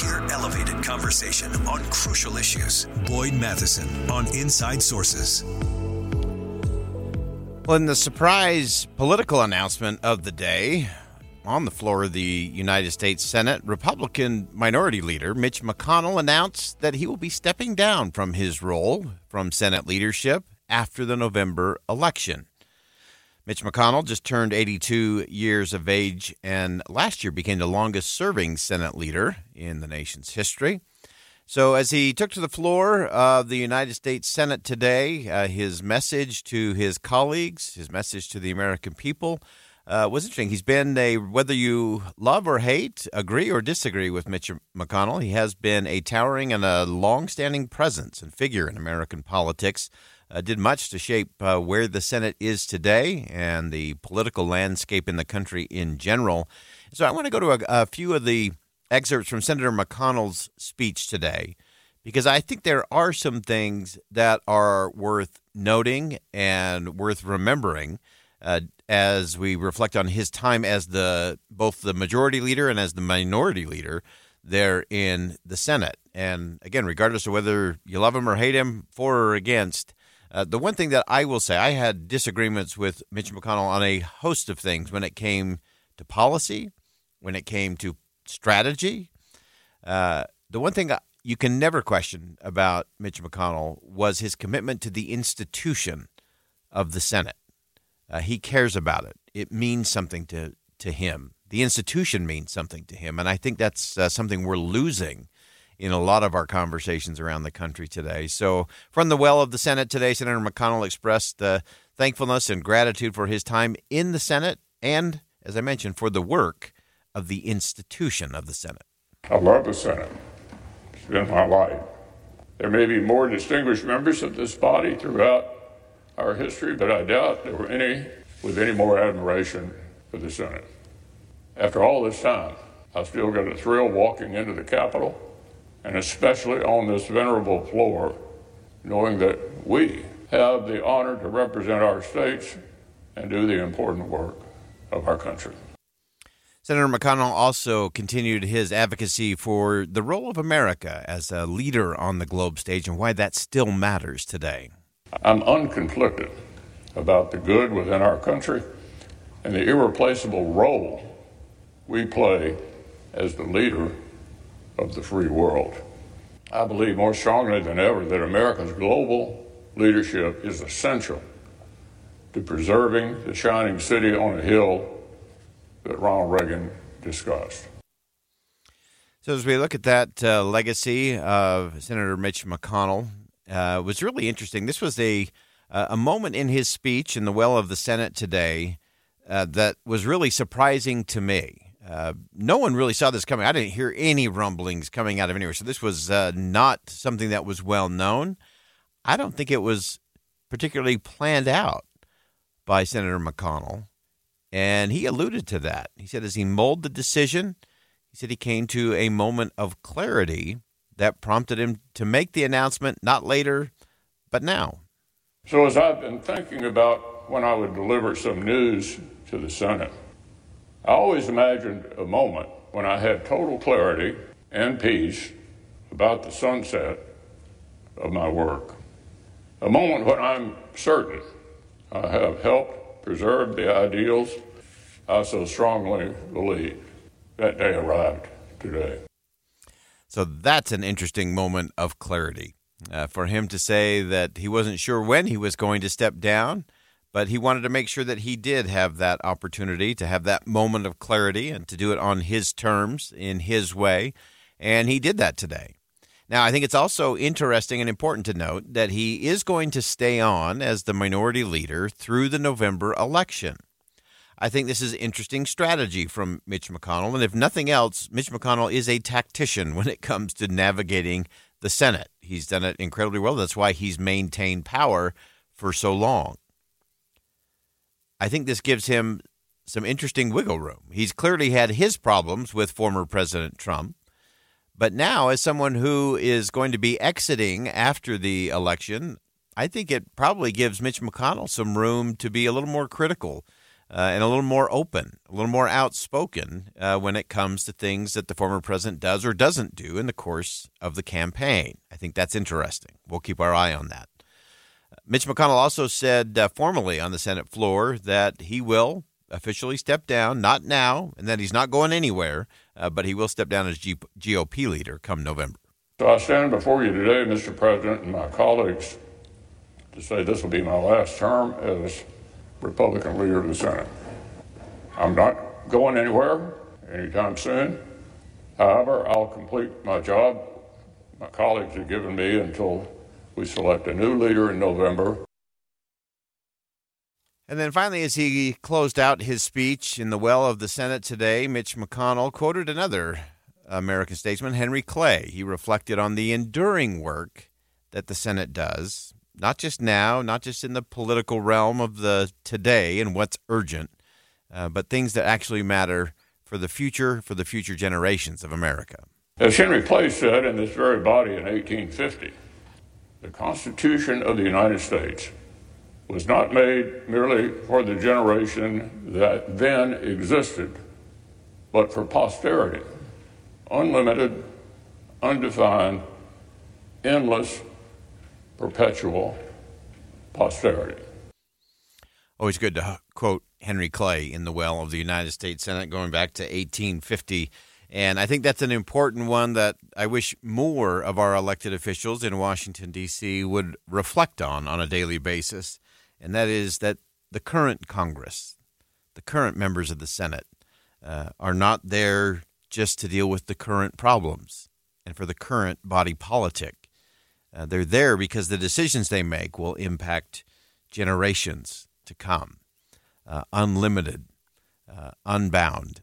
Hear elevated conversation on crucial issues. Boyd Matheson on Inside Sources. Well, in the surprise political announcement of the day, on the floor of the United States Senate, Republican Minority Leader Mitch McConnell announced that he will be stepping down from his role from Senate leadership after the November election. Mitch McConnell just turned 82 years of age and last year became the longest-serving Senate leader in the nation's history. So as he took to the floor of the United States Senate today, his message to his colleagues, his message to the American people was interesting. He's been whether you love or hate, agree or disagree with Mitch McConnell, he has been a towering and a long-standing presence and figure in American politics. Did much to shape where the Senate is today and the political landscape in the country in general. So I want to go to a few of the excerpts from Senator McConnell's speech today, because I think there are some things that are worth noting and worth remembering as we reflect on his time as both the majority leader and as the minority leader there in the Senate. And again, regardless of whether you love him or hate him, for or against, the one thing that I will say, I had disagreements with Mitch McConnell on a host of things when it came to policy, when it came to strategy. The one thing that you can never question about Mitch McConnell was his commitment to the institution of the Senate. He cares about it. It means something to him. The institution means something to him. And I think that's something we're losing in a lot of our conversations around the country today. So from the well of the Senate today, Senator McConnell expressed thankfulness and gratitude for his time in the Senate and, as I mentioned, for the work of the institution of the Senate. I love the Senate. It's been my life. There may be more distinguished members of this body throughout our history, but I doubt there were any with any more admiration for the Senate. After all this time, I still get a thrill walking into the Capitol, and especially on this venerable floor, knowing that we have the honor to represent our states and do the important work of our country. Senator McConnell also continued his advocacy for the role of America as a leader on the globe stage and why that still matters today. I'm unconflicted about the good within our country and the irreplaceable role we play as the leader of the free world. I believe more strongly than ever that America's global leadership is essential to preserving the shining city on a hill that Ronald Reagan discussed. So as we look at that legacy of Senator Mitch McConnell, it was really interesting. This was a moment in his speech in the well of the Senate today that was really surprising to me. No one really saw this coming. I didn't hear any rumblings coming out of anywhere. So this was not something that was well known. I don't think it was particularly planned out by Senator McConnell. And he alluded to that. He said as he mulled the decision, he said he came to a moment of clarity that prompted him to make the announcement, not later, but now. So as I've been thinking about when I would deliver some news to the Senate, I always imagined a moment when I had total clarity and peace about the sunset of my work. A moment when I'm certain I have helped preserve the ideals I so strongly believed. That day arrived today. So that's an interesting moment of clarity. For him to say that he wasn't sure when he was going to step down, but he wanted to make sure that he did have that opportunity to have that moment of clarity and to do it on his terms, in his way, and he did that today. Now, I think it's also interesting and important to note that he is going to stay on as the minority leader through the November election. I think this is interesting strategy from Mitch McConnell, and if nothing else, Mitch McConnell is a tactician when it comes to navigating the Senate. He's done it incredibly well. That's why he's maintained power for so long. I think this gives him some interesting wiggle room. He's clearly had his problems with former President Trump, but now as someone who is going to be exiting after the election, I think it probably gives Mitch McConnell some room to be a little more critical and a little more open, a little more outspoken when it comes to things that the former president does or doesn't do in the course of the campaign. I think that's interesting. We'll keep our eye on that. Mitch McConnell also said formally on the Senate floor that he will officially step down, not now, and that he's not going anywhere, but he will step down as GOP leader come November. So I stand before you today, Mr. President, and my colleagues to say this will be my last term as Republican leader of the Senate. I'm not going anywhere anytime soon. However, I'll complete my job. My colleagues have given me until we select a new leader in November. And then finally, as he closed out his speech in the well of the Senate today, Mitch McConnell quoted another American statesman, Henry Clay. He reflected on the enduring work that the Senate does, not just now, not just in the political realm of the today and what's urgent, but things that actually matter for the future generations of America. As Henry Clay said in this very body in 1850, the Constitution of the United States was not made merely for the generation that then existed, but for posterity. Unlimited, undefined, endless, perpetual posterity. Always good to quote Henry Clay in the well of the United States Senate going back to 1850. And I think that's an important one that I wish more of our elected officials in Washington, D.C. would reflect on a daily basis. And that is that the current Congress, the current members of the Senate, are not there just to deal with the current problems and for the current body politic. They're there because the decisions they make will impact generations to come, unlimited, unbound,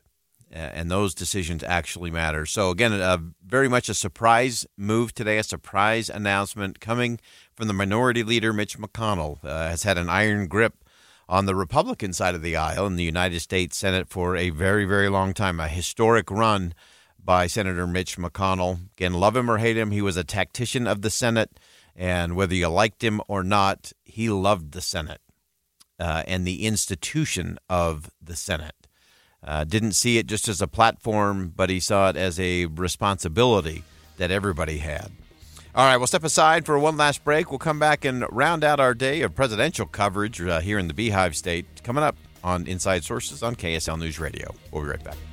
and those decisions actually matter. So, again, very much a surprise move today, a surprise announcement coming from the minority leader, Mitch McConnell, has had an iron grip on the Republican side of the aisle in the United States Senate for a very, very long time, a historic run by Senator Mitch McConnell. Again, love him or hate him, he was a tactician of the Senate, and whether you liked him or not, he loved the Senate and the institution of the Senate. Didn't see it just as a platform, but he saw it as a responsibility that everybody had. All right, we'll step aside for one last break. We'll come back and round out our day of presidential coverage here in the Beehive State, coming up on Inside Sources on KSL News Radio. We'll be right back.